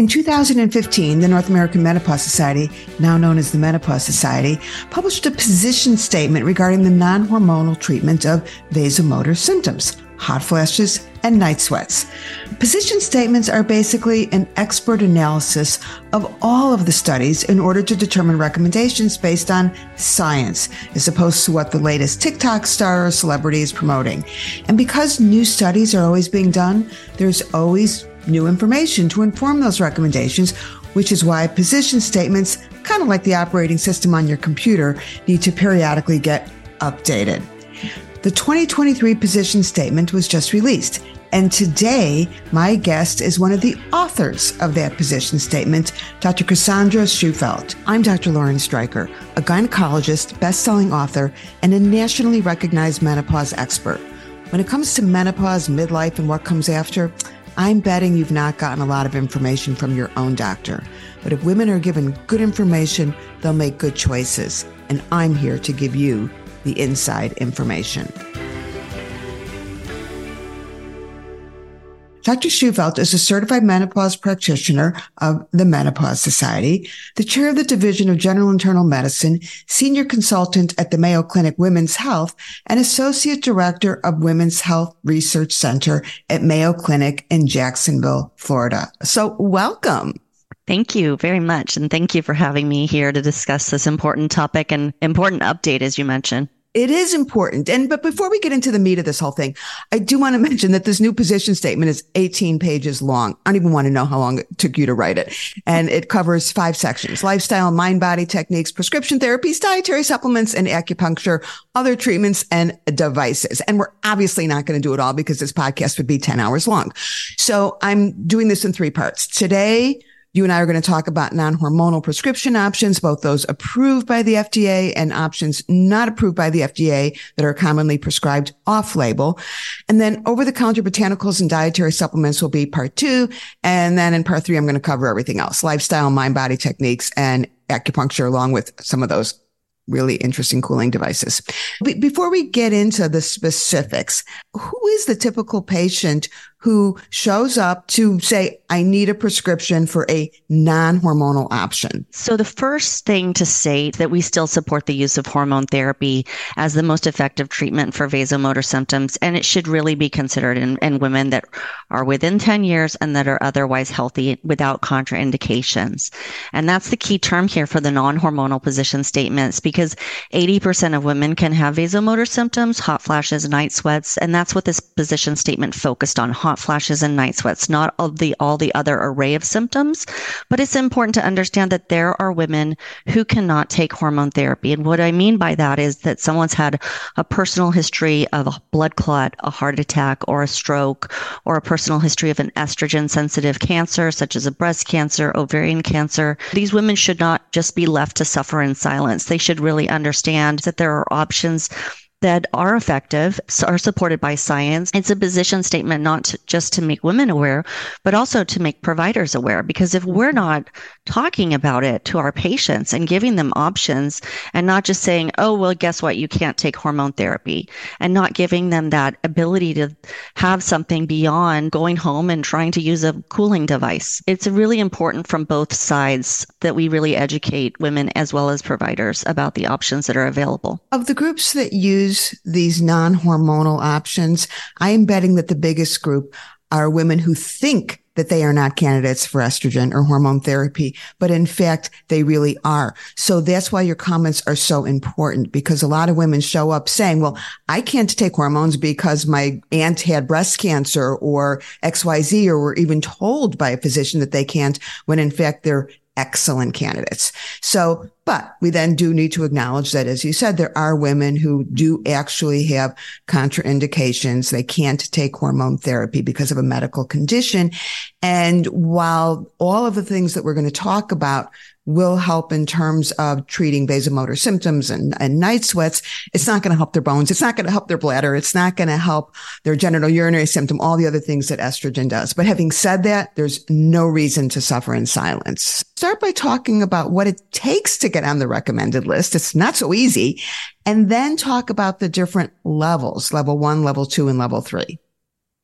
In 2015, the North American Menopause Society, now known as the Menopause Society, published a position statement regarding the non-hormonal treatment of vasomotor symptoms, hot flashes, and night sweats. Position statements are basically an expert analysis of all of the studies in order to determine recommendations based on science, as opposed to what the latest TikTok star or celebrity is promoting. And because new studies are always being done, there's always new information to inform those recommendations, which is why position statements, kind of like the operating system on your computer, need to periodically get updated. The 2023 position statement was just released, and today my guest is one of the authors of that position statement, Dr. Chrisandra Shufelt. I'm Dr. Lauren Streicher, a gynecologist, best-selling author, and a nationally recognized menopause expert. When it comes to menopause, midlife, and what comes after, I'm betting you've not gotten a lot of information from your own doctor. But if women are given good information, they'll make good choices. And I'm here to give you the inside information. Dr. Shufelt is a certified menopause practitioner of the Menopause Society, the chair of the Division of General Internal Medicine, senior consultant at the Mayo Clinic Women's Health, and associate director of Women's Health Research Center at Mayo Clinic in Jacksonville, Florida. So welcome. Thank you very much. And thank you for having me here to discuss this important topic and important update, as you mentioned. It is important. But before we get into the meat of this whole thing, I do want to mention that this new position statement is 18 pages long. I don't even want to know how long it took you to write it. And it covers 5 sections: lifestyle and mind-body techniques, prescription therapies, dietary supplements, and acupuncture, other treatments and devices. And we're obviously not going to do it all because this podcast would be 10 hours long. So I'm doing this in 3 parts. Today, you and I are going to talk about non-hormonal prescription options, both those approved by the FDA and options not approved by the FDA that are commonly prescribed off-label. And then over-the-counter botanicals and dietary supplements will be part 2. And then in part 3, I'm going to cover everything else: lifestyle, mind-body techniques, and acupuncture, along with some of those really interesting cooling devices. Before we get into the specifics, who is the typical patient who shows up to say, I need a prescription for a non-hormonal option? So the first thing to state that we still support the use of hormone therapy as the most effective treatment for vasomotor symptoms, and it should really be considered in women that are within 10 years and that are otherwise healthy without contraindications. And that's the key term here for the non-hormonal position statements, because 80% of women can have vasomotor symptoms, hot flashes, night sweats, and that's what this position statement focused on: hot flashes and night sweats, not all the other array of symptoms. But it's important to understand that there are women who cannot take hormone therapy. And what I mean by that is that someone's had a personal history of a blood clot, a heart attack, or a stroke, or a personal history of an estrogen-sensitive cancer, such as a breast cancer, ovarian cancer. These women should not just be left to suffer in silence. They should really understand that there are options that are effective, are supported by science. It's a position statement not just to make women aware, but also to make providers aware. Because if we're not talking about it to our patients and giving them options and not just saying, oh, well, guess what? You can't take hormone therapy, and not giving them that ability to have something beyond going home and trying to use a cooling device. It's really important from both sides that we really educate women as well as providers about the options that are available. Of the groups that use these non-hormonal options, I am betting that the biggest group are women who think that they are not candidates for estrogen or hormone therapy, but in fact, they really are. So that's why your comments are so important, because a lot of women show up saying, well, I can't take hormones because my aunt had breast cancer or XYZ, or were even told by a physician that they can't, when in fact, they're excellent candidates. So, but we then do need to acknowledge that, as you said, there are women who do actually have contraindications. They can't take hormone therapy because of a medical condition. And while all of the things that we're going to talk about will help in terms of treating vasomotor symptoms and night sweats, it's not going to help their bones. It's not going to help their bladder. It's not going to help their genitourinary symptom, all the other things that estrogen does. But having said that, there's no reason to suffer in silence. Start by talking about what it takes to get on the recommended list. It's not so easy. And then talk about the different levels: level 1, level 2, and level 3.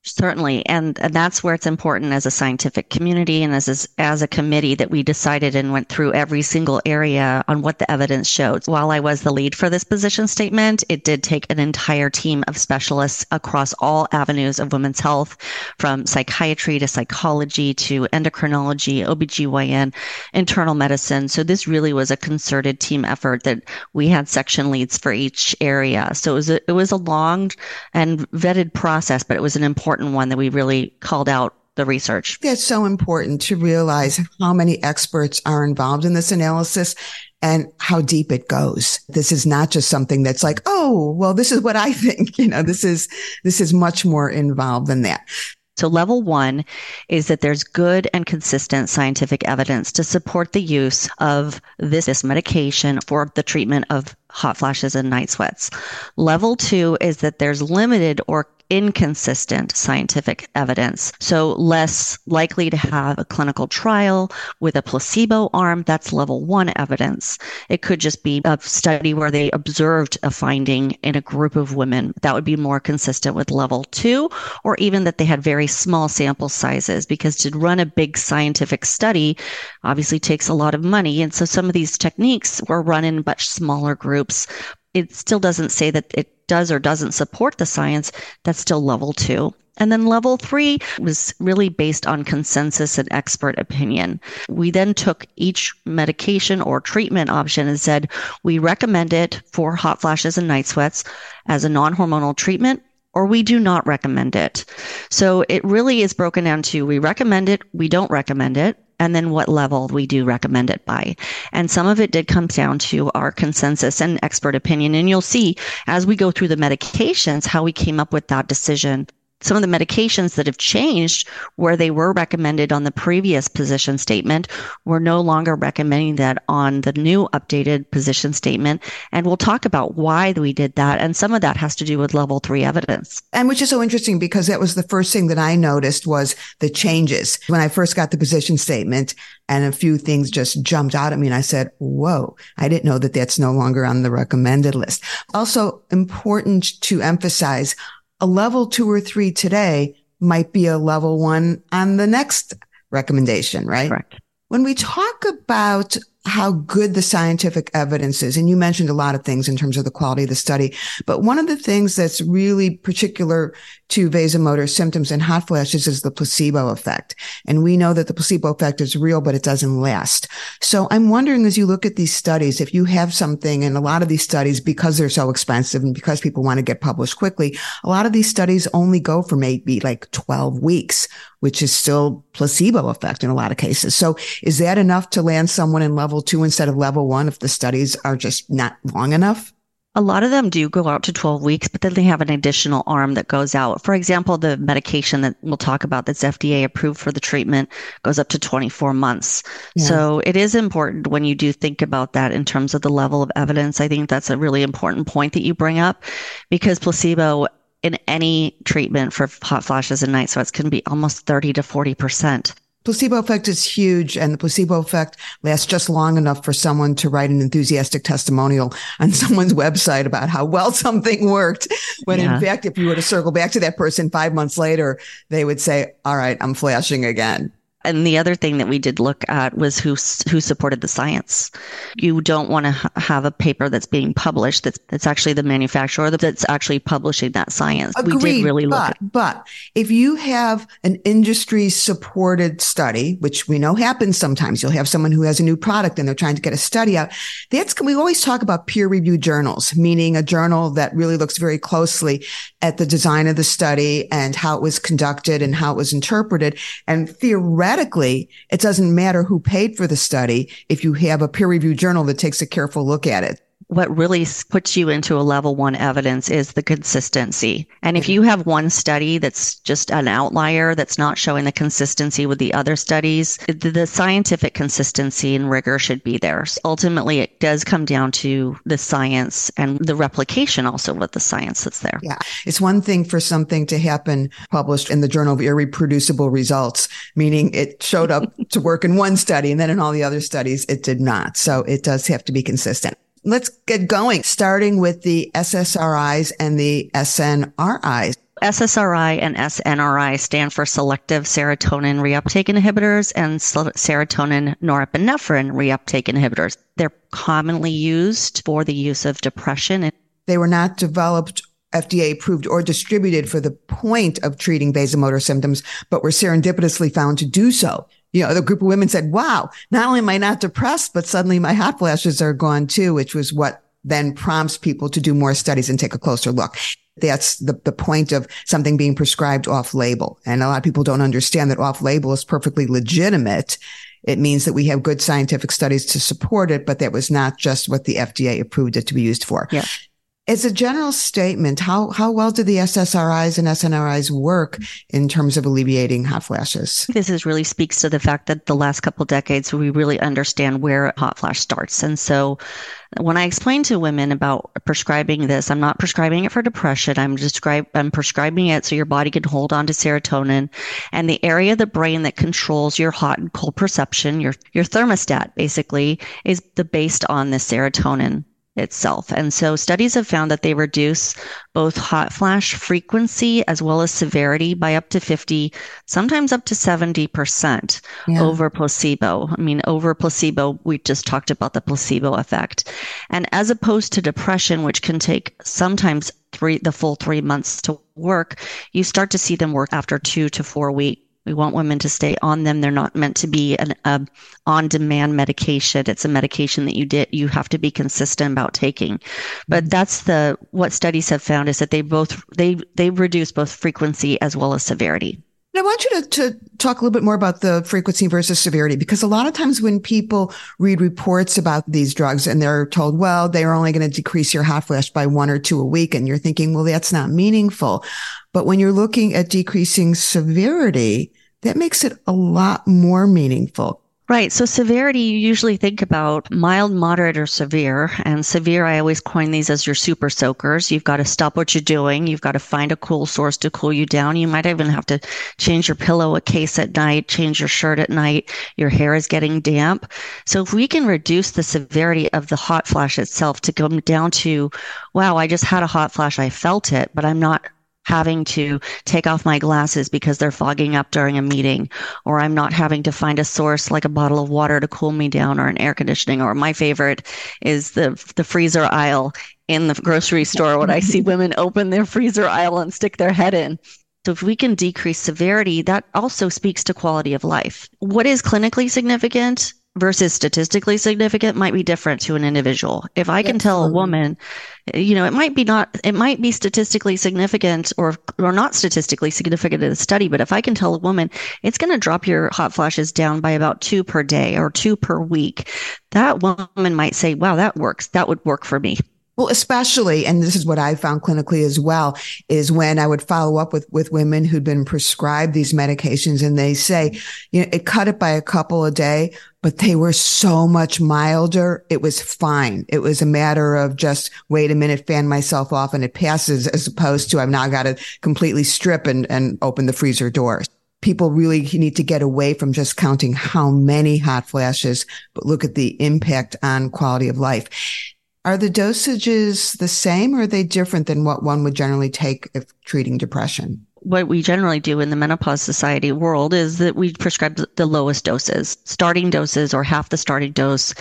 Certainly. And that's where it's important as a scientific community and as a committee that we decided and went through every single area on what the evidence showed. While I was the lead for this position statement, it did take an entire team of specialists across all avenues of women's health, from psychiatry to psychology to endocrinology, OBGYN, internal medicine. So this really was a concerted team effort that we had section leads for each area. So it was a long and vetted process, but it was an important one that we really called out the research. That's so important to realize how many experts are involved in this analysis and how deep it goes. This is not just something that's like, oh, well, this is what I think. You know, this is much more involved than that. So level one is that there's good and consistent scientific evidence to support the use of this medication for the treatment of hot flashes and night sweats. Level two is that there's limited or inconsistent scientific evidence. So less likely to have a clinical trial with a placebo arm. That's level one evidence. It could just be a study where they observed a finding in a group of women. That would be more consistent with level two, or even that they had very small sample sizes, because to run a big scientific study obviously takes a lot of money. And so some of these techniques were run in much smaller groups. It still doesn't say that it does or doesn't support the science. That's still level two. And then level three was really based on consensus and expert opinion. We then took each medication or treatment option and said, we recommend it for hot flashes and night sweats as a non-hormonal treatment, or we do not recommend it. So it really is broken down to, we recommend it, we don't recommend it, and then what level we do recommend it by. And some of it did come down to our consensus and expert opinion. And you'll see as we go through the medications, how we came up with that decision. Some of the medications that have changed, where they were recommended on the previous position statement, we're no longer recommending that on the new updated position statement. And we'll talk about why we did that. And some of that has to do with level three evidence. And which is so interesting, because that was the first thing that I noticed was the changes. When I first got the position statement, and a few things just jumped out at me, and I said, whoa, I didn't know that that's no longer on the recommended list. Also important to emphasize, a level two or three today might be a level one on the next recommendation, right? Correct. When we talk about how good the scientific evidence is, and you mentioned a lot of things in terms of the quality of the study, but one of the things that's really particular to vasomotor symptoms and hot flashes is the placebo effect. And we know that the placebo effect is real, but it doesn't last. So I'm wondering, as you look at these studies, if you have something, and a lot of these studies, because they're so expensive and because people want to get published quickly, a lot of these studies only go for maybe like 12 weeks, which is still placebo effect in a lot of cases. So is that enough to land someone in level two instead of level one if the studies are just not long enough? A lot of them do go out to 12 weeks, but then they have an additional arm that goes out. For example, the medication that we'll talk about that's FDA approved for the treatment goes up to 24 months. Yeah. So it is important when you do think about that in terms of the level of evidence. I think that's a really important point that you bring up, because placebo in any treatment for hot flashes and night sweats can be almost 30 to 40%. Placebo effect is huge, and the placebo effect lasts just long enough for someone to write an enthusiastic testimonial on someone's website about how well something worked. When in fact, if you were to circle back to that person 5 months later, they would say, all right, I'm flashing again. And the other thing that we did look at was who supported the science. You don't want to have a paper that's being published that's actually the manufacturer that's actually publishing that science. Agreed, we did really look at. But if you have an industry-supported study, which we know happens sometimes, you'll have someone who has a new product and they're trying to get a study out. We always talk about peer-reviewed journals, meaning a journal that really looks very closely at the design of the study and how it was conducted and how it was interpreted. And theoretically, it doesn't matter who paid for the study if you have a peer-reviewed journal that takes a careful look at it. What really puts you into a level one evidence is the consistency. And if you have one study that's just an outlier, that's not showing the consistency with the other studies, the scientific consistency and rigor should be there. So ultimately, it does come down to the science and the replication also with the science that's there. Yeah. It's one thing for something to happen published in the Journal of Irreproducible Results, meaning it showed up to work in one study and then in all the other studies, it did not. So it does have to be consistent. Let's get going, starting with the SSRIs and the SNRIs. SSRI and SNRI stand for Selective Serotonin Reuptake Inhibitors and Serotonin Norepinephrine Reuptake Inhibitors. They're commonly used for the use of depression. They were not developed, FDA approved, or distributed for the point of treating vasomotor symptoms, but were serendipitously found to do so. You know, the group of women said, wow, not only am I not depressed, but suddenly my hot flashes are gone too, which was what then prompts people to do more studies and take a closer look. That's the point of something being prescribed off-label. And a lot of people don't understand that off-label is perfectly legitimate. It means that we have good scientific studies to support it, but that was not just what the FDA approved it to be used for. Yeah. As a general statement, how well do the SSRIs and SNRIs work in terms of alleviating hot flashes? This is really speaks to the fact that the last couple decades, we really understand where hot flash starts. And so when I explain to women about prescribing this, I'm not prescribing it for depression. I'm prescribing it so your body can hold on to serotonin. And the area of the brain that controls your hot and cold perception, your thermostat basically, is based on the serotonin itself. And so studies have found that they reduce both hot flash frequency as well as severity by up to 50, sometimes up to 70% over placebo. I mean, over placebo, we just talked about the placebo effect. And as opposed to depression, which can take sometimes the full 3 months to work, you start to see them work after 2 to 4 weeks. We want women to stay on them. They're not meant to be an on-demand medication. It's a medication that you have to be consistent about taking. But that's what studies have found is that they reduce both frequency as well as severity. And I want you to talk a little bit more about the frequency versus severity, because a lot of times when people read reports about these drugs and they're told, well, they're only going to decrease your hot flash by 1 or 2 a week. And you're thinking, well, that's not meaningful. But when you're looking at decreasing severity, that makes it a lot more meaningful. Right. So severity, you usually think about mild, moderate, or severe. And severe, I always coin these as your super soakers. You've got to stop what you're doing. You've got to find a cool source to cool you down. You might even have to change your pillow a case at night, change your shirt at night. Your hair is getting damp. So if we can reduce the severity of the hot flash itself to come down to, wow, I just had a hot flash. I felt it, but I'm not having to take off my glasses because they're fogging up during a meeting, or I'm not having to find a source like a bottle of water to cool me down or an air conditioning, or my favorite is the freezer aisle in the grocery store when I see women open their freezer aisle and stick their head in. So if we can decrease severity, that also speaks to quality of life. What is clinically significant versus statistically significant might be different to an individual. If I can tell a woman, you know, it might be statistically significant or not statistically significant in the study, but if I can tell a woman it's going to drop your hot flashes down by about 2 per day or 2 per week, that woman might say, wow, that works. That would work for me. Well, especially, and this is what I found clinically as well, is when I would follow up with women who'd been prescribed these medications and they say, you know, it cut it by a couple a day, but they were so much milder. It was fine. It was a matter of just, wait a minute, fan myself off and it passes, as opposed to I've now got to completely strip and open the freezer doors. People really need to get away from just counting how many hot flashes, but look at the impact on quality of life. Are the dosages the same, or are they different than what one would generally take if treating depression? What we generally do in the Menopause Society world is that we prescribe the lowest doses, starting doses or half the starting dose.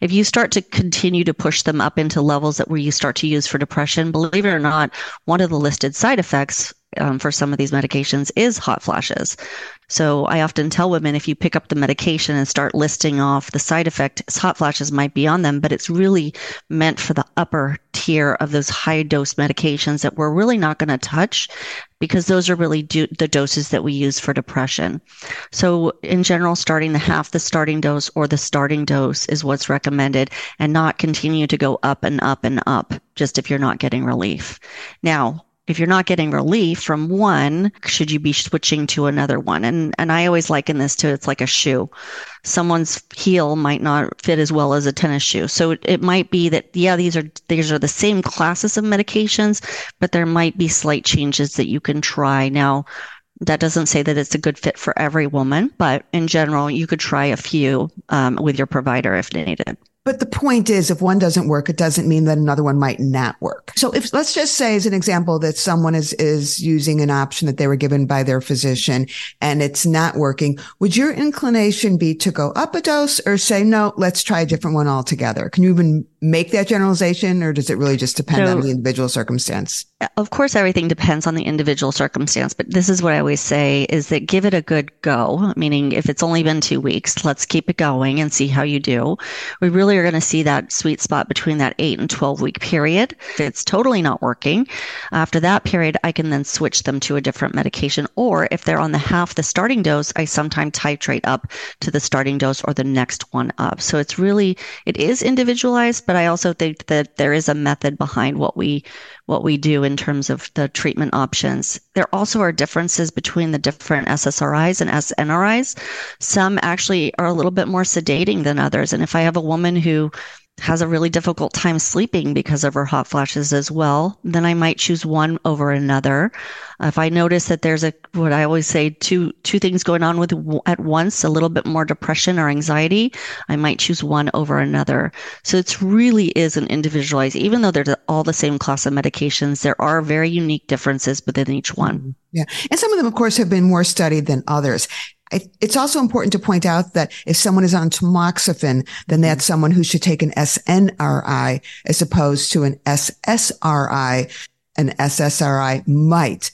If you start to continue to push them up into levels that where you start to use for depression, believe it or not, one of the listed side effects for some of these medications is hot flashes. So I often tell women, if you pick up the medication and start listing off the side effects, hot flashes might be on them, but it's really meant for the upper tier of those high dose medications that we're really not going to touch, because those are really the doses that we use for depression. So in general, starting the half the starting dose or the starting dose is what's recommended, and not continue to go up and up and up just if you're not getting relief. Now, if you're not getting relief from one, should you be switching to another one? And I always liken this to, it's like a shoe. Someone's heel might not fit as well as a tennis shoe. So it might be that, yeah, these are the same classes of medications, but there might be slight changes that you can try. Now, that doesn't say that it's a good fit for every woman, but in general, you could try a few with your provider if needed. But the point is, if one doesn't work, it doesn't mean that another one might not work. So if, let's just say as an example that someone is using an option that they were given by their physician and it's not working, would your inclination be to go up a dose or say, no, let's try a different one altogether? Can you even make that generalization, or does it really just depend on the individual circumstance? Of course, everything depends on the individual circumstance, but this is what I always say is that give it a good go, meaning if it's only been 2 weeks, let's keep it going and see how you do. We really are going to see that sweet spot between that 8 and 12 week period. If it's totally not working, after that period, I can then switch them to a different medication. Or if they're on the half the starting dose, I sometimes titrate up to the starting dose or the next one up. So it's really, it is individualized, but I also think that there is a method behind what we do in terms of the treatment options. There also are differences between the different SSRIs and SNRIs. Some actually are a little bit more sedating than others. And if I have a woman who has a really difficult time sleeping because of her hot flashes as well, then I might choose one over another. If I notice that there's a, what I always say, two things going on with at once, a little bit more depression or anxiety, I might choose one over another. So it really is an individualized, even though they're all the same class of medications, there are very unique differences within each one. Yeah. And some of them, of course, have been more studied than others. It's also important to point out that if someone is on tamoxifen, then that's someone who should take an SNRI as opposed to an SSRI. An SSRI might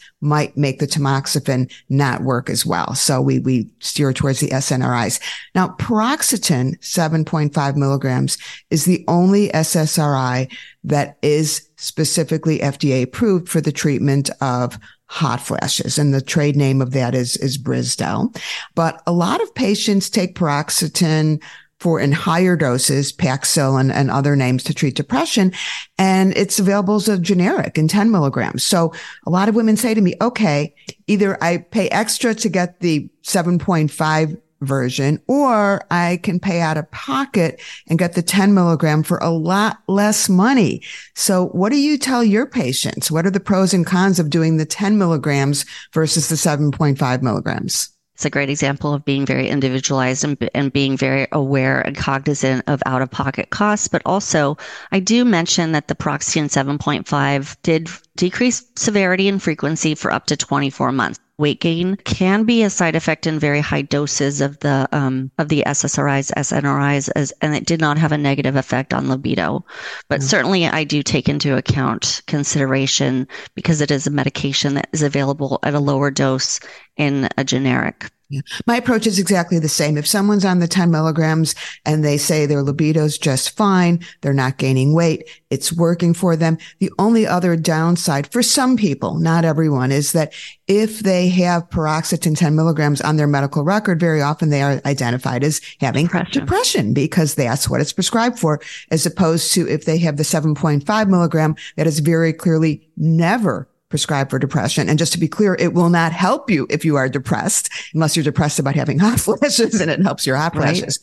make the tamoxifen not work as well. So we steer towards the SNRIs. Now, Paroxetine 7.5 milligrams is the only SSRI that is specifically FDA approved for the treatment of hot flashes. And the trade name of that is Brisdelle. But a lot of patients take Paroxetine for in higher doses, Paxil and other names to treat depression. And it's available as a generic in 10 milligrams. So a lot of women say to me, okay, either I pay extra to get the 7.5 version, or I can pay out of pocket and get the 10 milligram for a lot less money. So what do you tell your patients? What are the pros and cons of doing the 10 milligrams versus the 7.5 milligrams? It's a great example of being very individualized and being very aware and cognizant of out-of-pocket costs. But also, I do mention that the Paroxetine 7.5 did decrease severity and frequency for up to 24 months. Weight gain can be a side effect in very high doses of the SSRIs, SNRIs, and it did not have a negative effect on libido. But certainly I do take into account consideration because it is a medication that is available at a lower dose in a generic. Yeah. My approach is exactly the same. If someone's on the 10 milligrams and they say their libido's just fine, they're not gaining weight, it's working for them. The only other downside for some people, not everyone, is that if they have Paroxetine 10 milligrams on their medical record, very often they are identified as having depression because that's what it's prescribed for, as opposed to if they have the 7.5 milligram, that is very clearly never prescribed for depression. And just to be clear, it will not help you if you are depressed, unless you're depressed about having hot flashes and it helps your hot flashes.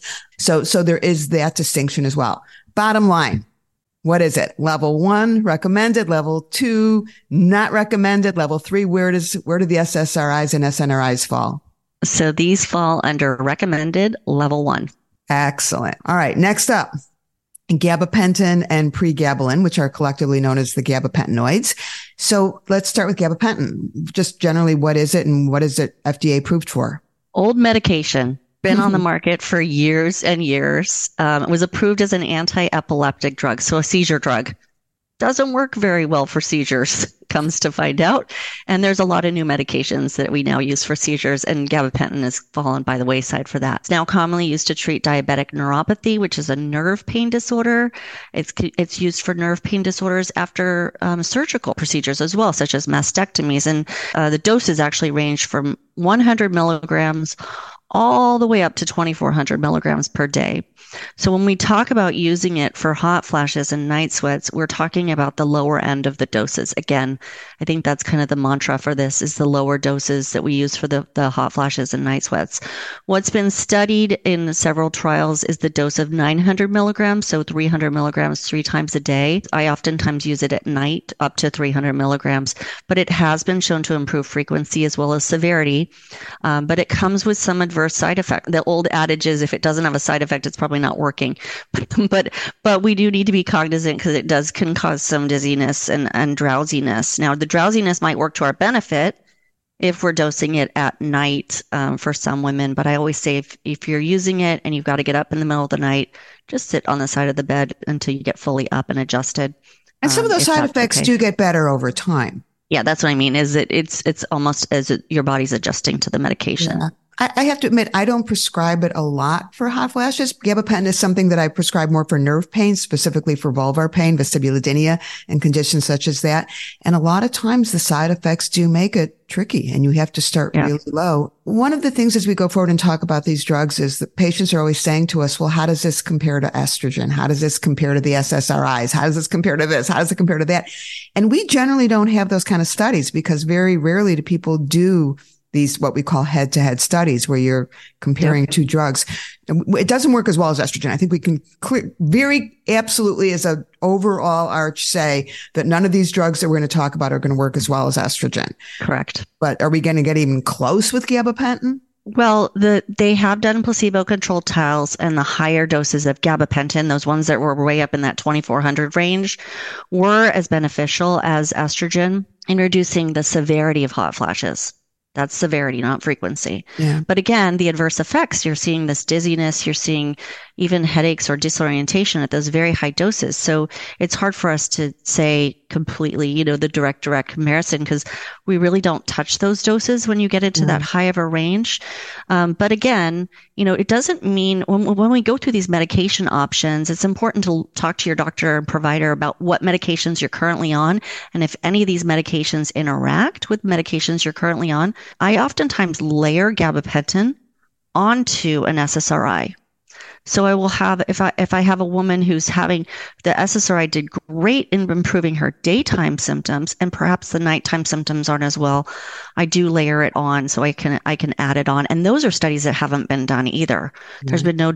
Right. So there is that distinction as well. Bottom line, what is it? Level 1 recommended, level 2 not recommended, level 3 where do the SSRIs and SNRIs fall? So these fall under recommended level 1. Excellent. All right, next up. Gabapentin and pregabalin, which are collectively known as the gabapentinoids. So let's start with gabapentin. Just generally, what is it and what is it FDA approved for? Old medication. Been on the market for years and years. It was approved as an anti-epileptic drug, so a seizure drug. Doesn't work very well for seizures, comes to find out. And there's a lot of new medications that we now use for seizures, and gabapentin has fallen by the wayside for that. It's now commonly used to treat diabetic neuropathy, which is a nerve pain disorder. It's used for nerve pain disorders after surgical procedures as well, such as mastectomies. And the doses actually range from 100 milligrams all the way up to 2,400 milligrams per day. So when we talk about using it for hot flashes and night sweats, we're talking about the lower end of the doses. Again, I think that's kind of the mantra for this is the lower doses that we use for the hot flashes and night sweats. What's been studied in several trials is the dose of 900 milligrams, so 300 milligrams 3 times a day. I oftentimes use it at night up to 300 milligrams, but it has been shown to improve frequency as well as severity. But it comes with some advice adverse side effect. The old adage is if it doesn't have a side effect, it's probably not working. But we do need to be cognizant because it can cause some dizziness and drowsiness. Now, the drowsiness might work to our benefit if we're dosing it at night for some women. But I always say if you're using it and you've got to get up in the middle of the night, just sit on the side of the bed until you get fully up and adjusted. And some of those side effects do get better over time. Yeah, that's what I mean, is it's almost as your body's adjusting to the medication. Yeah. I have to admit, I don't prescribe it a lot for hot flashes. Gabapentin is something that I prescribe more for nerve pain, specifically for vulvar pain, vestibulodynia, and conditions such as that. And a lot of times the side effects do make it tricky and you have to start really low. One of the things as we go forward and talk about these drugs is that patients are always saying to us, well, how does this compare to estrogen? How does this compare to the SSRIs? How does this compare to this? How does it compare to that? And we generally don't have those kind of studies because very rarely do people do these what we call head-to-head studies where you're comparing two drugs. It doesn't work as well as estrogen. I think we can absolutely as an overall arch say that none of these drugs that we're going to talk about are going to work as well as estrogen. Correct. But are we going to get even close with gabapentin? Well, they have done placebo-controlled trials, and the higher doses of gabapentin, those ones that were way up in that 2,400 range, were as beneficial as estrogen in reducing the severity of hot flashes. That's severity, not frequency. Yeah. But again, the adverse effects, you're seeing this dizziness, you're seeing even headaches or disorientation at those very high doses. So it's hard for us to say completely, the direct comparison because we really don't touch those doses when you get into that high of a range. But again, it doesn't mean when we go through these medication options, it's important to talk to your doctor and provider about what medications you're currently on. And if any of these medications interact with medications you're currently on, I oftentimes layer gabapentin onto an SSRI. So I will have, if I have a woman who's having the SSRI did great in improving her daytime symptoms and perhaps the nighttime symptoms aren't as well, I do layer it on so I can add it on. And those are studies that haven't been done either. Mm-hmm. There's been no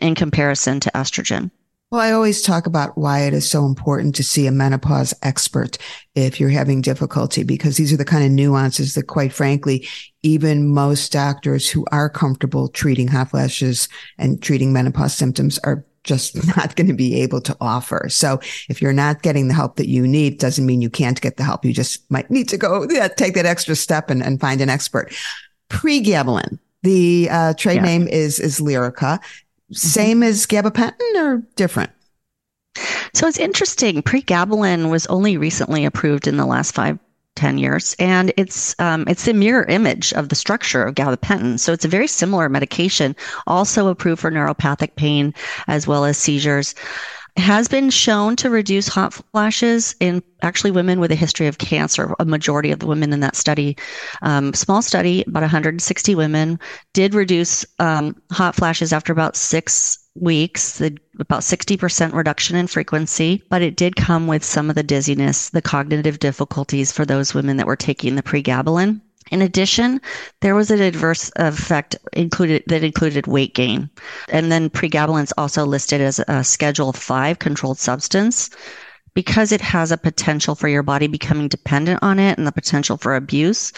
in comparison to estrogen. Well, I always talk about why it is so important to see a menopause expert if you're having difficulty, because these are the kind of nuances that, quite frankly, even most doctors who are comfortable treating hot flashes and treating menopause symptoms are just not going to be able to offer. So if you're not getting the help that you need, doesn't mean you can't get the help. You just might need to go take that extra step and find an expert. Pregabalin, the trade name is Lyrica. Same as gabapentin or different? So it's interesting. Pregabalin was only recently approved in the last 5-10 years, and it's the mirror image of the structure of gabapentin. So it's a very similar medication, also approved for neuropathic pain as well as seizures. It has been shown to reduce hot flashes in actually women with a history of cancer. A majority of the women in that study, small study, about 160 women, did reduce hot flashes after about 6 weeks, about 60% reduction in frequency, but it did come with some of the dizziness, the cognitive difficulties for those women that were taking the pregabalin. In addition, there was an adverse effect that included weight gain. And then pregabalin is also listed as a Schedule V controlled substance because it has a potential for your body becoming dependent on it and the potential for abuse.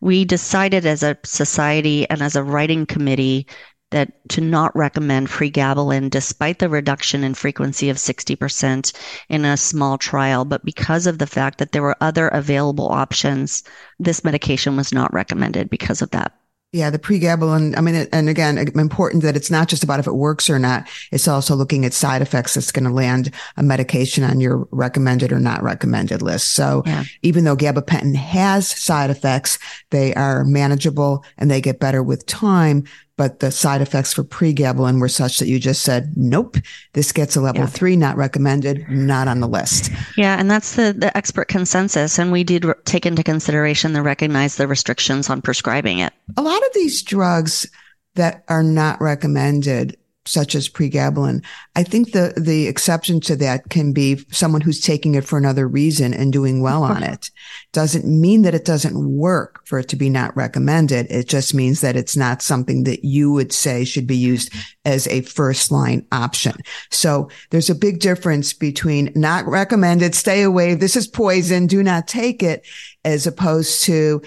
We decided as a society and as a writing committee that to not recommend pregabalin despite the reduction in frequency of 60% in a small trial, but because of the fact that there were other available options, this medication was not recommended because of that. Yeah, the pregabalin, and again, important that it's not just about if it works or not. It's also looking at side effects that's going to land a medication on your recommended or not recommended list. So even though gabapentin has side effects, they are manageable and they get better with time. But the side effects for pregabalin were such that you just said, nope, this gets a level 3, not recommended, not on the list. Yeah, and that's the expert consensus. And we did take into consideration the restrictions on prescribing it. A lot of these drugs that are not recommended, such as pregabalin, I think the exception to that can be someone who's taking it for another reason and doing well on it. Doesn't mean that it doesn't work for it to be not recommended. It just means that it's not something that you would say should be used as a first line option. So there's a big difference between not recommended, stay away, this is poison, do not take it, as opposed to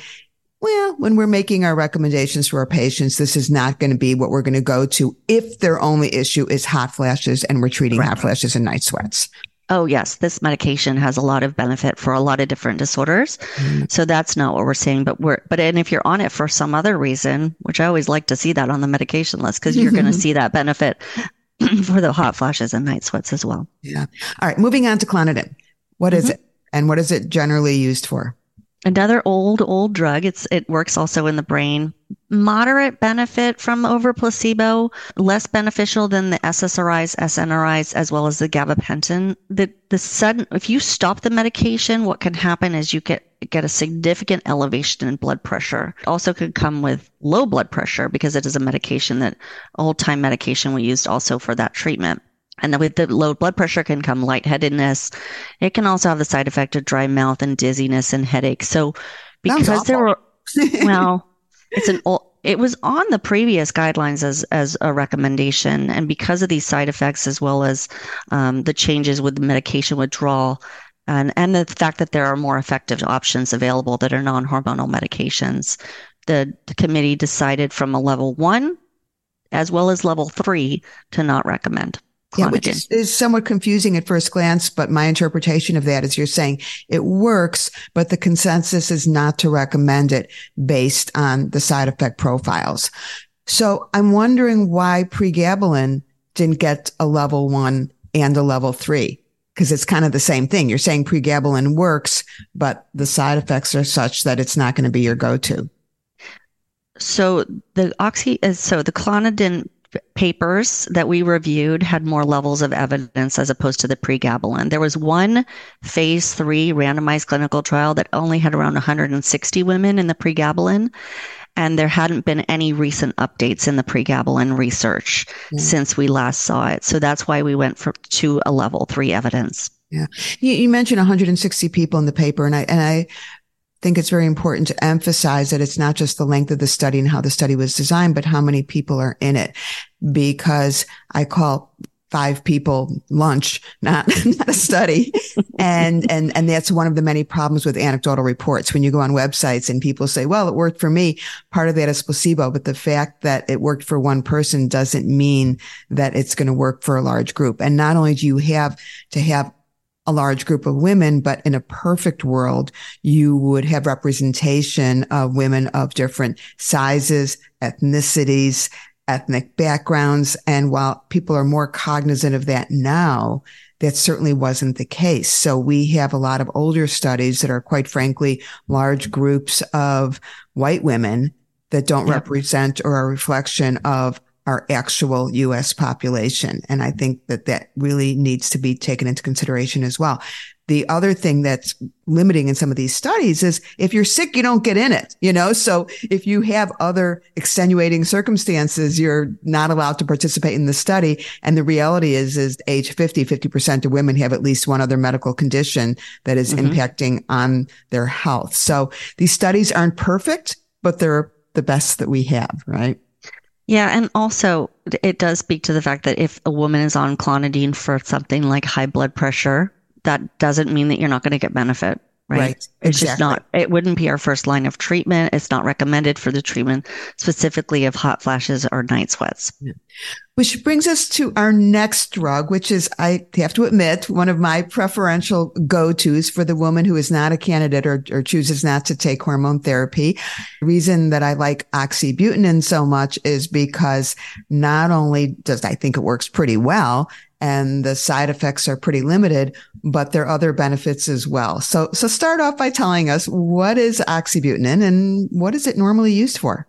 well, when we're making our recommendations to our patients, this is not going to be what we're going to go to if their only issue is hot flashes and we're treating hot flashes and night sweats. Oh, yes. This medication has a lot of benefit for a lot of different disorders. Mm-hmm. So that's not what we're saying. But if you're on it for some other reason, which I always like to see that on the medication list, because you're going to see that benefit for the hot flashes and night sweats as well. Yeah. All right. Moving on to Clonidine. What is it? And what is it generally used for? Another old drug. It works also in the brain. Moderate benefit from over placebo, less beneficial than the SSRIs, SNRIs, as well as the gabapentin. If you stop the medication, what can happen is you get a significant elevation in blood pressure. It also could come with low blood pressure because it is a medication that old-time medication we used also for that treatment. And then with the low blood pressure can come lightheadedness. It can also have the side effect of dry mouth and dizziness and headaches. So because there were, well, it was on the previous guidelines as a recommendation. And because of these side effects, as well as the changes with the medication withdrawal and the fact that there are more effective options available that are non-hormonal medications, the committee decided from a level 1 as well as level 3 to not recommend. Yeah, which is somewhat confusing at first glance, but my interpretation of that is you're saying it works, but the consensus is not to recommend it based on the side effect profiles. So I'm wondering why pregabalin didn't get a level 1 and a level 3, because it's kind of the same thing. You're saying pregabalin works, but the side effects are such that it's not going to be your go-to. So the Clonidine papers that we reviewed had more levels of evidence as opposed to the pregabalin. There was one phase 3 randomized clinical trial that only had around 160 women in the pregabalin, and there hadn't been any recent updates in the pregabalin research since we last saw it. So that's why we went to a level 3 evidence. Yeah, you mentioned 160 people in the paper, and I think it's very important to emphasize that it's not just the length of the study and how the study was designed, but how many people are in it, because I call 5 people lunch, not a study. And that's one of the many problems with anecdotal reports. When you go on websites and people say, well, it worked for me, part of that is placebo, but the fact that it worked for one person doesn't mean that it's going to work for a large group. And not only do you have to have a large group of women, but in a perfect world, you would have representation of women of different sizes, ethnicities, ethnic backgrounds. And while people are more cognizant of that now, that certainly wasn't the case. So we have a lot of older studies that are, quite frankly, large groups of white women that don't represent or are a reflection of our actual U.S. population. And I think that really needs to be taken into consideration as well. The other thing that's limiting in some of these studies is if you're sick, you don't get in it, So if you have other extenuating circumstances, you're not allowed to participate in the study. And the reality is age 50% of women have at least one other medical condition that is impacting on their health. So these studies aren't perfect, but they're the best that we have, right? Yeah. And also it does speak to the fact that if a woman is on Clonidine for something like high blood pressure, that doesn't mean that you're not going to get benefit, right? Right. It's exactly. Just not, it wouldn't be our first line of treatment. It's not recommended for the treatment specifically of hot flashes or night sweats. Yeah. Which brings us to our next drug, which is, I have to admit, one of my preferential go-tos for the woman who is not a candidate or chooses not to take hormone therapy. The reason that I like oxybutynin so much is because not only does I think it works pretty well and the side effects are pretty limited, but there are other benefits as well. So start off by telling us, what is oxybutynin and what is it normally used for?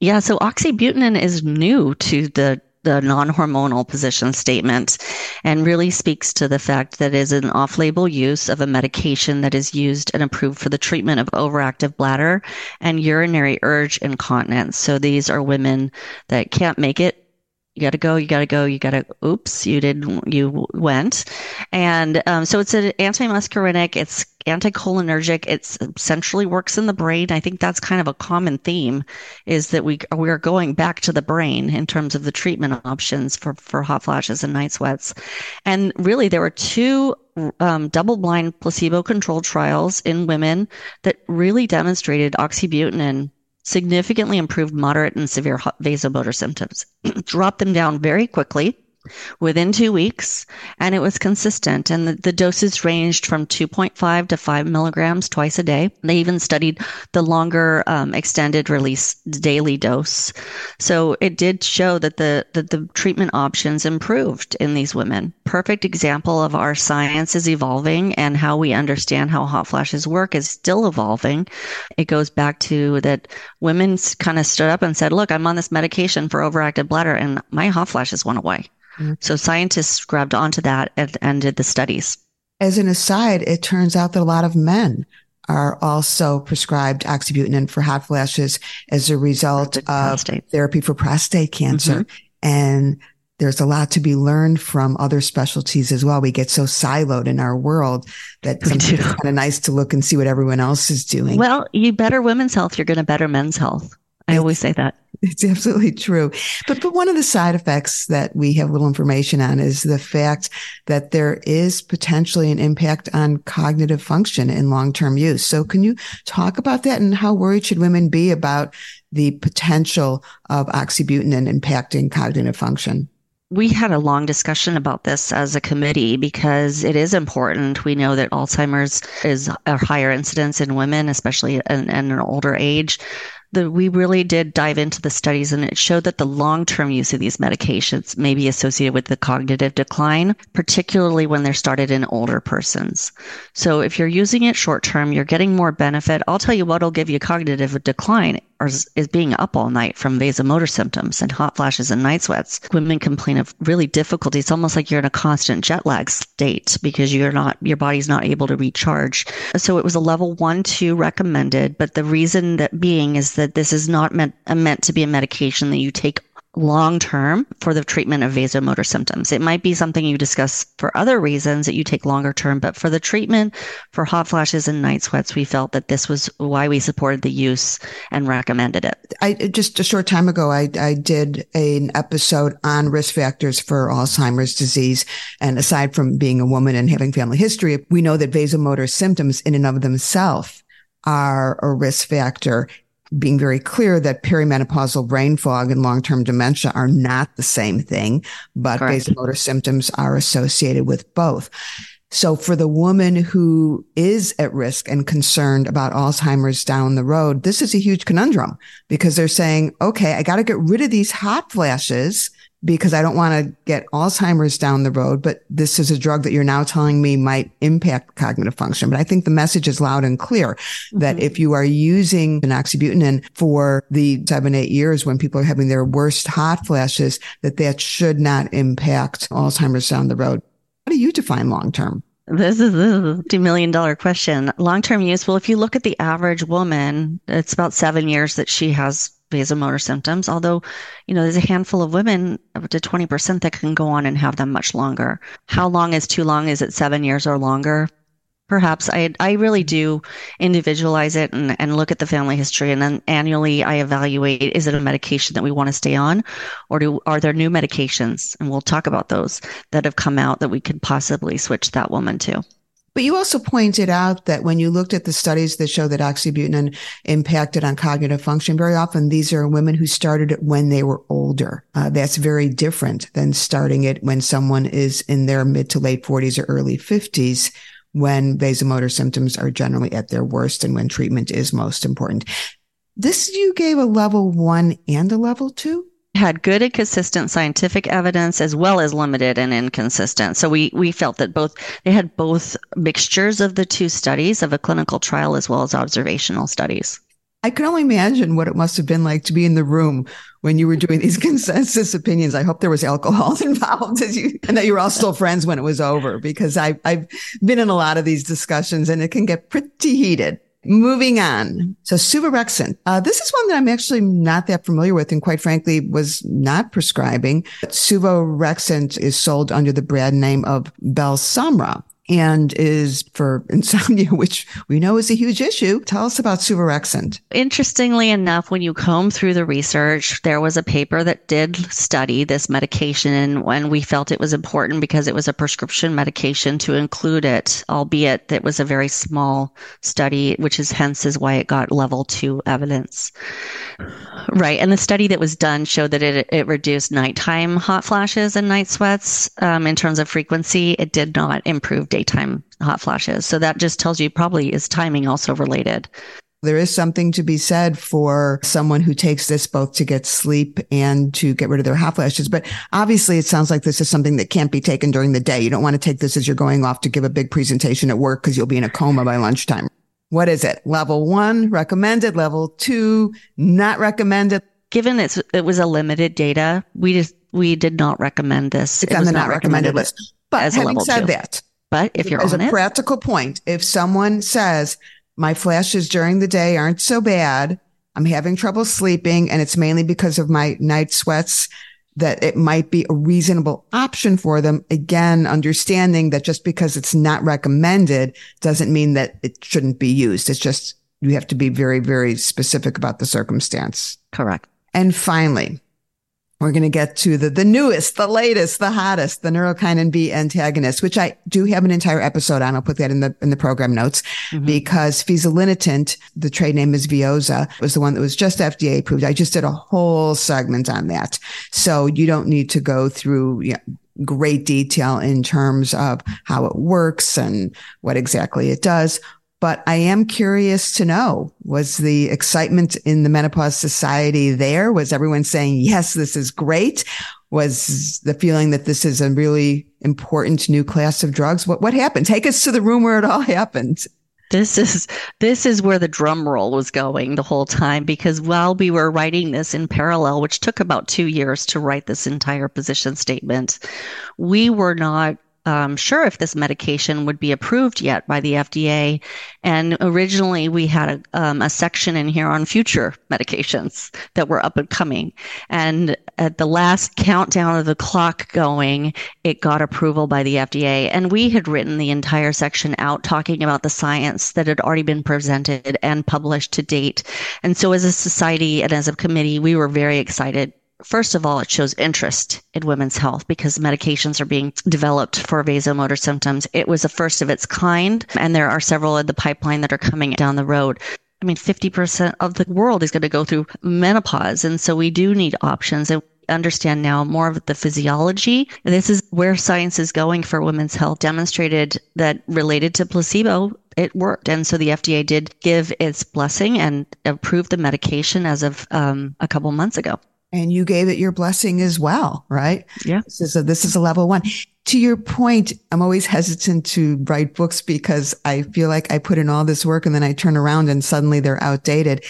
Yeah, so oxybutynin is new to the non-hormonal position statement and really speaks to the fact that it is an off-label use of a medication that is used and approved for the treatment of overactive bladder and urinary urge incontinence. So these are women that can't make it You got to go. Oops, you didn't. You went. And so it's an antimuscarinic. It's anticholinergic. It centrally works in the brain. I think that's kind of a common theme, is that we're going back to the brain in terms of the treatment options for hot flashes and night sweats. And really, there were two double-blind placebo-controlled trials in women that really demonstrated oxybutynin significantly improved moderate and severe vasomotor symptoms, dropped them down very quickly within 2 weeks, and it was consistent. And the doses ranged from 2.5 to 5 milligrams twice a day. They even studied the longer extended release daily dose. So it did show that the treatment options improved in these women. Perfect example of our science is evolving, and how we understand how hot flashes work is still evolving. It goes back to that women kind of stood up and said, look, I'm on this medication for overactive bladder and my hot flashes went away. So scientists grabbed onto that and did the studies. As an aside, it turns out that a lot of men are also prescribed oxybutynin for hot flashes as a result of therapy for prostate cancer. Mm-hmm. And there's a lot to be learned from other specialties as well. We get so siloed in our world that it's kind of nice to look and see what everyone else is doing. Well, you better women's health, you're going to better men's health. I always say that. It's absolutely true. But one of the side effects that we have little information on is the fact that there is potentially an impact on cognitive function in long-term use. So can you talk about that, and how worried should women be about the potential of oxybutynin impacting cognitive function? We had a long discussion about this as a committee because it is important. We know that Alzheimer's is a higher incidence in women, especially in an older age. We really did dive into the studies, and it showed that the long-term use of these medications may be associated with the cognitive decline, particularly when they're started in older persons. So if you're using it short-term, you're getting more benefit. I'll tell you what will give you cognitive decline is being up all night from vasomotor symptoms and hot flashes and night sweats. Women complain of really difficulty. It's almost like you're in a constant jet lag state because your body's not able to recharge. So it was a level 1-2 recommended, but the reason that being is that this is not meant to be a medication that you take long-term for the treatment of vasomotor symptoms. It might be something you discuss for other reasons that you take longer-term, but for the treatment for hot flashes and night sweats, we felt that this was why we supported the use and recommended it. Just a short time ago, I did an episode on risk factors for Alzheimer's disease. And aside from being a woman and having family history, we know that vasomotor symptoms in and of themselves are a risk factor, being very clear that perimenopausal brain fog and long-term dementia are not the same thing, but vasomotor symptoms are associated with both. So for the woman who is at risk and concerned about Alzheimer's down the road, this is a huge conundrum because they're saying, okay, I got to get rid of these hot flashes because I don't want to get Alzheimer's down the road, but this is a drug that you're now telling me might impact cognitive function. But I think the message is loud and clear that if you are using an oxybutynin for the 7-8 years when people are having their worst hot flashes, that should not impact Alzheimer's down the road. How do you define long-term? This is a $2 million question. Long-term use, well, if you look at the average woman, it's about 7 years that she has vasomotor symptoms, although, there's a handful of women, up to 20%, that can go on and have them much longer. How long is too long? Is it 7 years or longer? Perhaps. I really do individualize it and look at the family history. And then annually I evaluate, is it a medication that we want to stay on, or are there new medications? And we'll talk about those that have come out that we could possibly switch that woman to. But you also pointed out that when you looked at the studies that show that oxybutynin impacted on cognitive function, very often these are women who started it when they were older. That's very different than starting it when someone is in their mid to late 40s or early 50s, when vasomotor symptoms are generally at their worst and when treatment is most important. This, you gave a level 1 and a level 2? Had good and consistent scientific evidence, as well as limited and inconsistent. So we felt that they had both mixtures of the two studies, of a clinical trial as well as observational studies. I can only imagine what it must have been like to be in the room when you were doing these consensus opinions. I hope there was alcohol involved and that you were all still friends when it was over, because I've been in a lot of these discussions and it can get pretty heated. Moving on. So Suvorexant. This is one that I'm actually not that familiar with and quite frankly was not prescribing. Suvorexant is sold under the brand name of Belsomra and is for insomnia, which we know is a huge issue. Tell us about Suvorexant. Interestingly enough, when you comb through the research, there was a paper that did study this medication, and when we felt it was important because it was a prescription medication to include it, albeit it was a very small study, which is hence is why it got level 2 evidence. Right. And the study that was done showed that it reduced nighttime hot flashes and night sweats. In terms of frequency, it did not improve daytime hot flashes. So that just tells you probably is timing also related. There is something to be said for someone who takes this both to get sleep and to get rid of their hot flashes. But obviously, it sounds like this is something that can't be taken during the day. You don't want to take this as you're going off to give a big presentation at work because you'll be in a coma by lunchtime. What is it? Level 1, recommended. Level 2, not recommended. Given it was a limited data, we did not recommend this. It's on the not recommended list. But having said that, but if you're on it, as a practical point, if someone says my flashes during the day aren't so bad, I'm having trouble sleeping, and it's mainly because of my night sweats, that it might be a reasonable option for them. Again, understanding that just because it's not recommended doesn't mean that it shouldn't be used. It's just you have to be very, very specific about the circumstance. Correct. And finally, we're going to get to the newest, the latest, the hottest, the neurokinin B antagonist, which I do have an entire episode on. I'll put that in the program notes because Fezolinetant, the trade name is Veozah, was the one that was just FDA approved. I just did a whole segment on that. So you don't need to go through great detail in terms of how it works and what exactly it does. But I am curious to know, was the excitement in the Menopause Society there? Was everyone saying, yes, this is great? Was the feeling that this is a really important new class of drugs? What happened? Take us to the room where it all happened. This is where the drum roll was going the whole time, because while we were writing this in parallel, which took about 2 years to write this entire position statement, we were not sure if this medication would be approved yet by the FDA. And originally we had a section in here on future medications that were up and coming. And at the last countdown of the clock going, it got approval by the FDA. And we had written the entire section out talking about the science that had already been presented and published to date. And so as a society and as a committee, we were very excited. First of all, it shows interest in women's health because medications are being developed for vasomotor symptoms. It was the first of its kind, and there are several in the pipeline that are coming down the road. I mean, 50% of the world is going to go through menopause, and so we do need options. And understand now more of the physiology. This is where science is going for women's health, demonstrated that related to placebo, it worked. And so the FDA did give its blessing and approved the medication as of a couple months ago. And you gave it your blessing as well, right? Yeah. So this is a level 1. To your point, I'm always hesitant to write books because I feel like I put in all this work and then I turn around and suddenly they're outdated.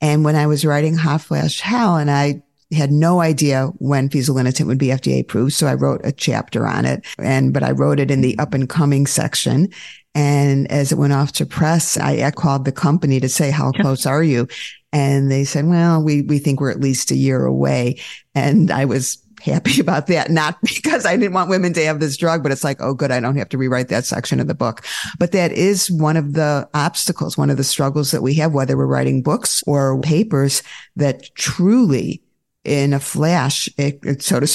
And when I was writing Hot Flash Hell, and I had no idea when Fezolinetant would be FDA approved, so I wrote a chapter on it. But I wrote it in the up and coming section. And as it went off to press, I called the company to say, how close are you? And they said, well, we think we're at least a year away. And I was happy about that, not because I didn't want women to have this drug, but it's like, oh, good, I don't have to rewrite that section of the book. But that is one of the obstacles, one of the struggles that we have, whether we're writing books or papers, that truly in a flash, it can be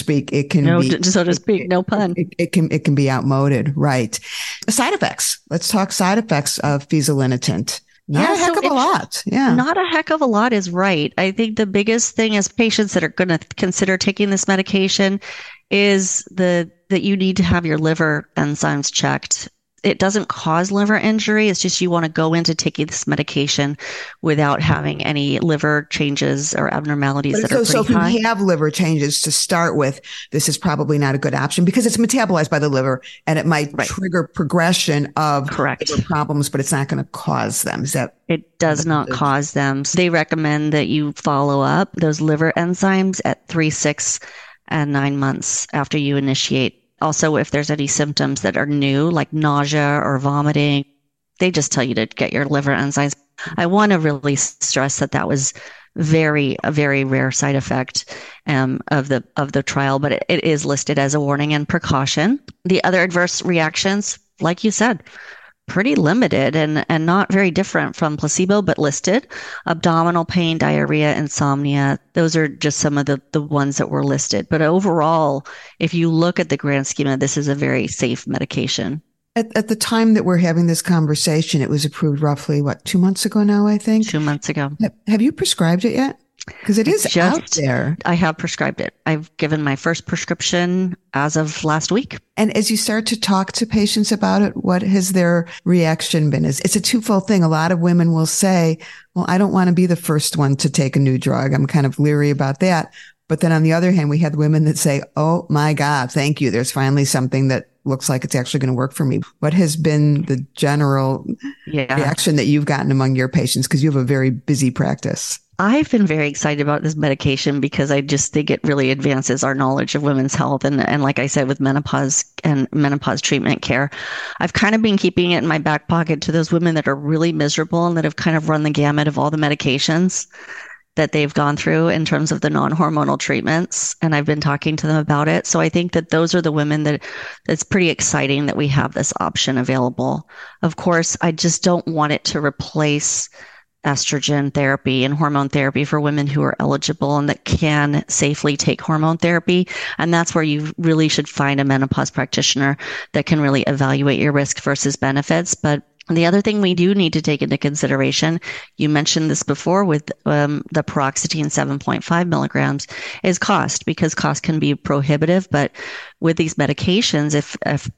outmoded. Right. Side effects. Let's talk side effects of Fezolinetant. Not a heck of a lot. Yeah. Not a heck of a lot is right. I think the biggest thing is patients that are going to consider taking this medication is that you need to have your liver enzymes checked. It doesn't cause liver injury. It's just you want to go into taking this medication without having any liver changes or abnormalities that are pretty high. So if you have liver changes to start with, this is probably not a good option because it's metabolized by the liver and it might trigger progression of liver problems, but it's not going to cause them. Is that? It does not cause them. So they recommend that you follow up those liver enzymes at 3, 6, and 9 months after you initiate. Also, if there's any symptoms that are new, like nausea or vomiting, they just tell you to get your liver enzymes. I want to really stress that that was a very rare side effect of the trial, but it is listed as a warning and precaution. The other adverse reactions, like you said, pretty limited and not very different from placebo, but listed. Abdominal pain, diarrhea, insomnia. Those are just some of the ones that were listed. But overall, if you look at the grand schema, this is a very safe medication. At the time that we're having this conversation, it was approved roughly, 2 months ago now, I think? 2 months ago. Have you prescribed it yet? Because it is just out there. I have prescribed it. I've given my first prescription as of last week. And as you start to talk to patients about it, what has their reaction been? It's a twofold thing. A lot of women will say, well, I don't want to be the first one to take a new drug. I'm kind of leery about that. But then on the other hand, we had women that say, oh my God, thank you. There's finally something that looks like it's actually going to work for me. What has been the general reaction that you've gotten among your patients? Because you have a very busy practice. I've been very excited about this medication because I just think it really advances our knowledge of women's health. And like I said, with menopause and menopause treatment care, I've kind of been keeping it in my back pocket to those women that are really miserable and that have kind of run the gamut of all the medications that they've gone through in terms of the non-hormonal treatments. And I've been talking to them about it. So I think that those are the women that it's pretty exciting that we have this option available. Of course, I just don't want it to replace estrogen therapy and hormone therapy for women who are eligible and that can safely take hormone therapy. And that's where you really should find a menopause practitioner that can really evaluate your risk versus benefits. But the other thing we do need to take into consideration, you mentioned this before with the Paroxetine 7.5 milligrams, is cost, because cost can be prohibitive. But with these medications,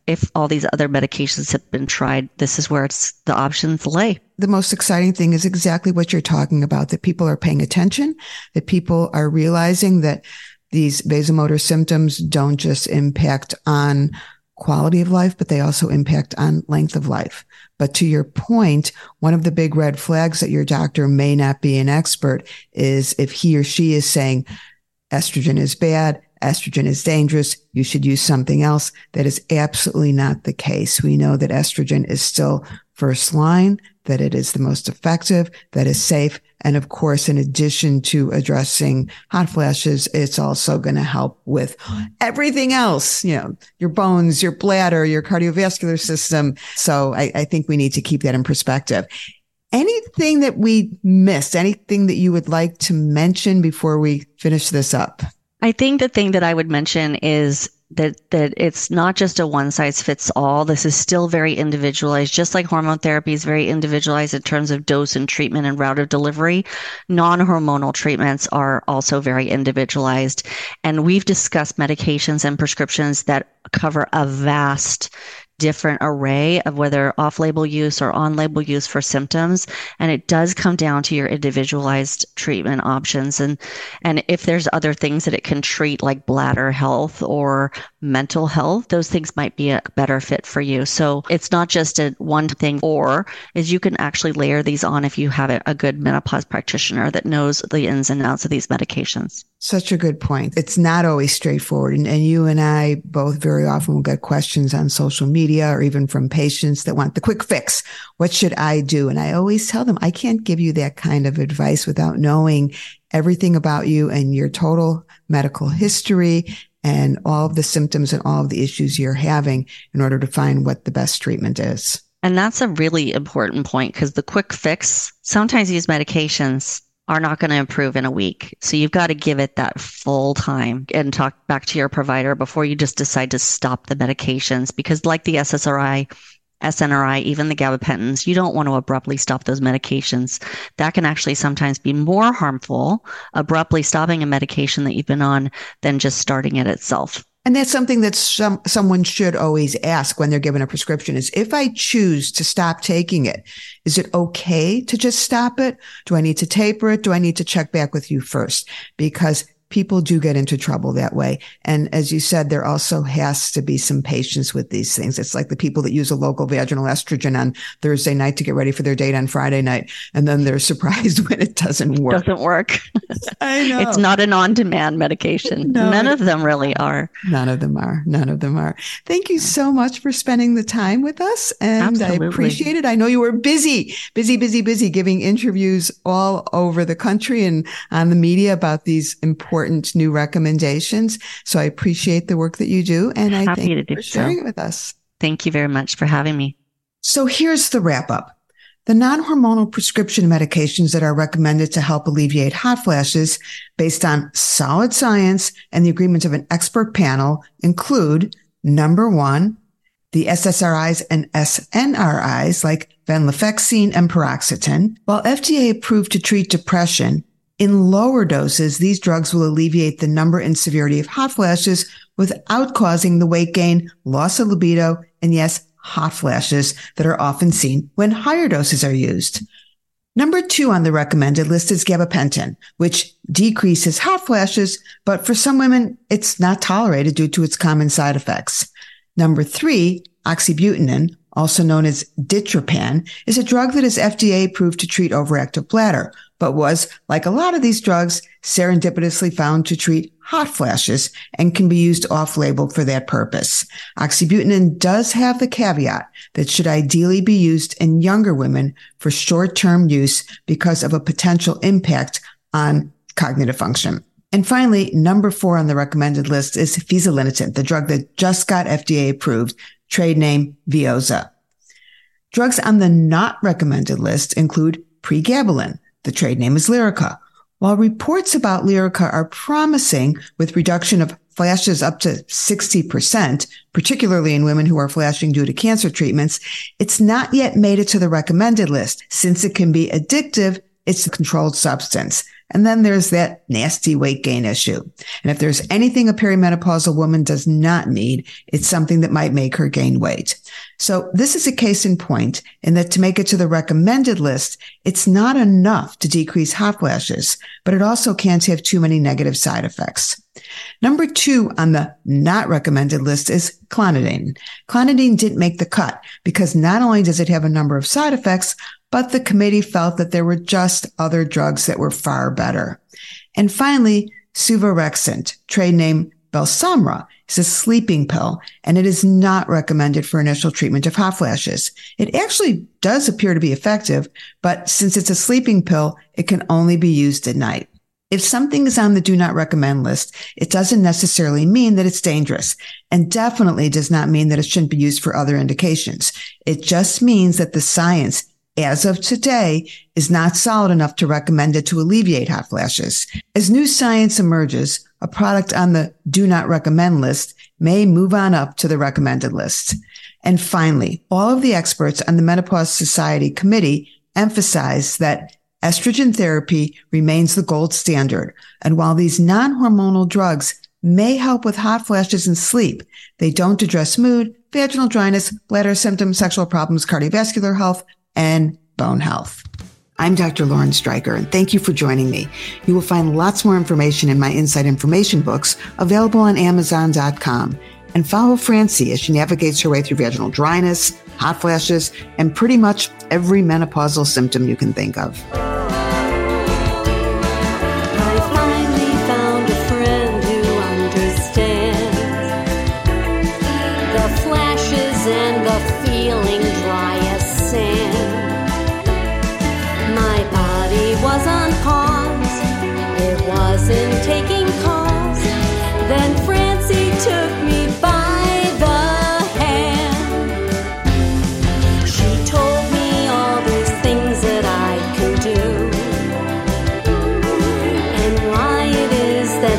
if all these other medications have been tried, this is where the options lay. The most exciting thing is exactly what you're talking about, that people are paying attention, that people are realizing that these vasomotor symptoms don't just impact on quality of life, but they also impact on length of life. But to your point, one of the big red flags that your doctor may not be an expert is if he or she is saying estrogen is bad, estrogen is dangerous, you should use something else. That is absolutely not the case. We know that estrogen is still first line, that it is the most effective, that is safe. And of course, in addition to addressing hot flashes, it's also going to help with everything else, your bones, your bladder, your cardiovascular system. So I think we need to keep that in perspective. Anything that we missed, anything that you would like to mention before we finish this up? I think the thing that I would mention is that it's not just a one size fits all. This is still very individualized, just like hormone therapy is very individualized in terms of dose and treatment and route of delivery. Non-hormonal treatments are also very individualized. And we've discussed medications and prescriptions that cover a vast different array of whether off-label use or on-label use for symptoms. And it does come down to your individualized treatment options. And if there's other things that it can treat, like bladder health or mental health, those things might be a better fit for you. So it's not just a one thing, or is you can actually layer these on if you have a good menopause practitioner that knows the ins and outs of these medications. Such a good point. It's not always straightforward. And you and I both very often will get questions on social media or even from patients that want the quick fix. What should I do? And I always tell them, I can't give you that kind of advice without knowing everything about you and your total medical history and all of the symptoms and all of the issues you're having in order to find what the best treatment is. And that's a really important point, because the quick fix, sometimes these medications are not going to improve in a week. So you've got to give it that full time and talk back to your provider before you just decide to stop the medications. Because like the SSRI, SNRI, even the gabapentins, you don't want to abruptly stop those medications. That can actually sometimes be more harmful, abruptly stopping a medication that you've been on, than just starting it itself. And that's something that someone should always ask when they're given a prescription is, if I choose to stop taking it, is it okay to just stop it? Do I need to taper it? Do I need to check back with you first? Because people do get into trouble that way. And as you said, there also has to be some patience with these things. It's like the people that use a local vaginal estrogen on Thursday night to get ready for their date on Friday night. And then they're surprised when it doesn't work. I know. It's not an on-demand medication. No, none of them really are. None of them are. Thank you so much for spending the time with us. And absolutely. I appreciate it. I know you were busy giving interviews all over the country and on the media about these important new recommendations. So I appreciate the work that you do. And I thank you for sharing it with us. Thank you very much for having me. So here's the wrap up. The non-hormonal prescription medications that are recommended to help alleviate hot flashes based on solid science and the agreement of an expert panel include, 1, the SSRIs and SNRIs like venlafaxine and paroxetine. While FDA approved to treat depression, in lower doses, these drugs will alleviate the number and severity of hot flashes without causing the weight gain, loss of libido, and yes, hot flashes that are often seen when higher doses are used. 2 on the recommended list is gabapentin, which decreases hot flashes, but for some women, it's not tolerated due to its common side effects. 3, oxybutynin, also known as diazepam, is a drug that is FDA approved to treat overactive bladder, but was, like a lot of these drugs, serendipitously found to treat hot flashes and can be used off-label for that purpose. Oxybutynin does have the caveat that should ideally be used in younger women for short-term use because of a potential impact on cognitive function. And finally, 4 on the recommended list is fezolinetant, the drug that just got FDA approved, trade name Veozah. Drugs on the not recommended list include pregabalin. The trade name is Lyrica. While reports about Lyrica are promising with reduction of flashes up to 60%, particularly in women who are flashing due to cancer treatments, it's not yet made it to the recommended list. Since it can be addictive, it's a controlled substance. And then there's that nasty weight gain issue. And if there's anything a perimenopausal woman does not need, it's something that might make her gain weight. So this is a case in point in that to make it to the recommended list, it's not enough to decrease hot flashes, but it also can't have too many negative side effects. 2 on the not recommended list is clonidine. Clonidine didn't make the cut because not only does it have a number of side effects, but the committee felt that there were just other drugs that were far better. And finally, Suvorexant, trade name Belsomra, is a sleeping pill, and it is not recommended for initial treatment of hot flashes. It actually does appear to be effective, but since it's a sleeping pill, it can only be used at night. If something is on the do not recommend list, it doesn't necessarily mean that it's dangerous and definitely does not mean that it shouldn't be used for other indications. It just means that the science as of today is not solid enough to recommend it to alleviate hot flashes. As new science emerges, a product on the do not recommend list may move on up to the recommended list. And finally, all of the experts on the Menopause Society committee emphasize that estrogen therapy remains the gold standard, and while these non-hormonal drugs may help with hot flashes and sleep, they don't address mood, vaginal dryness, bladder symptoms, sexual problems, cardiovascular health, and bone health. I'm Dr. Lauren Streicher, and thank you for joining me. You will find lots more information in my Inside Information books available on Amazon.com. And follow Francie as she navigates her way through vaginal dryness, hot flashes, and pretty much every menopausal symptom you can think of.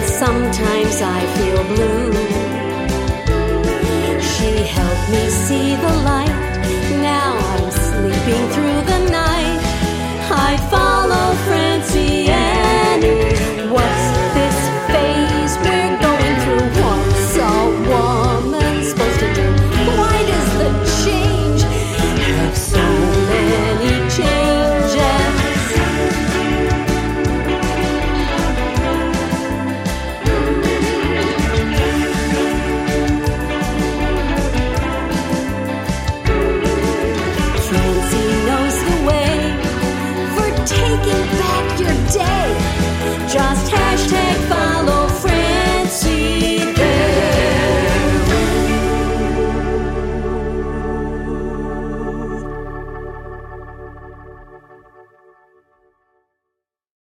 Sometimes I feel blue. She helped me see the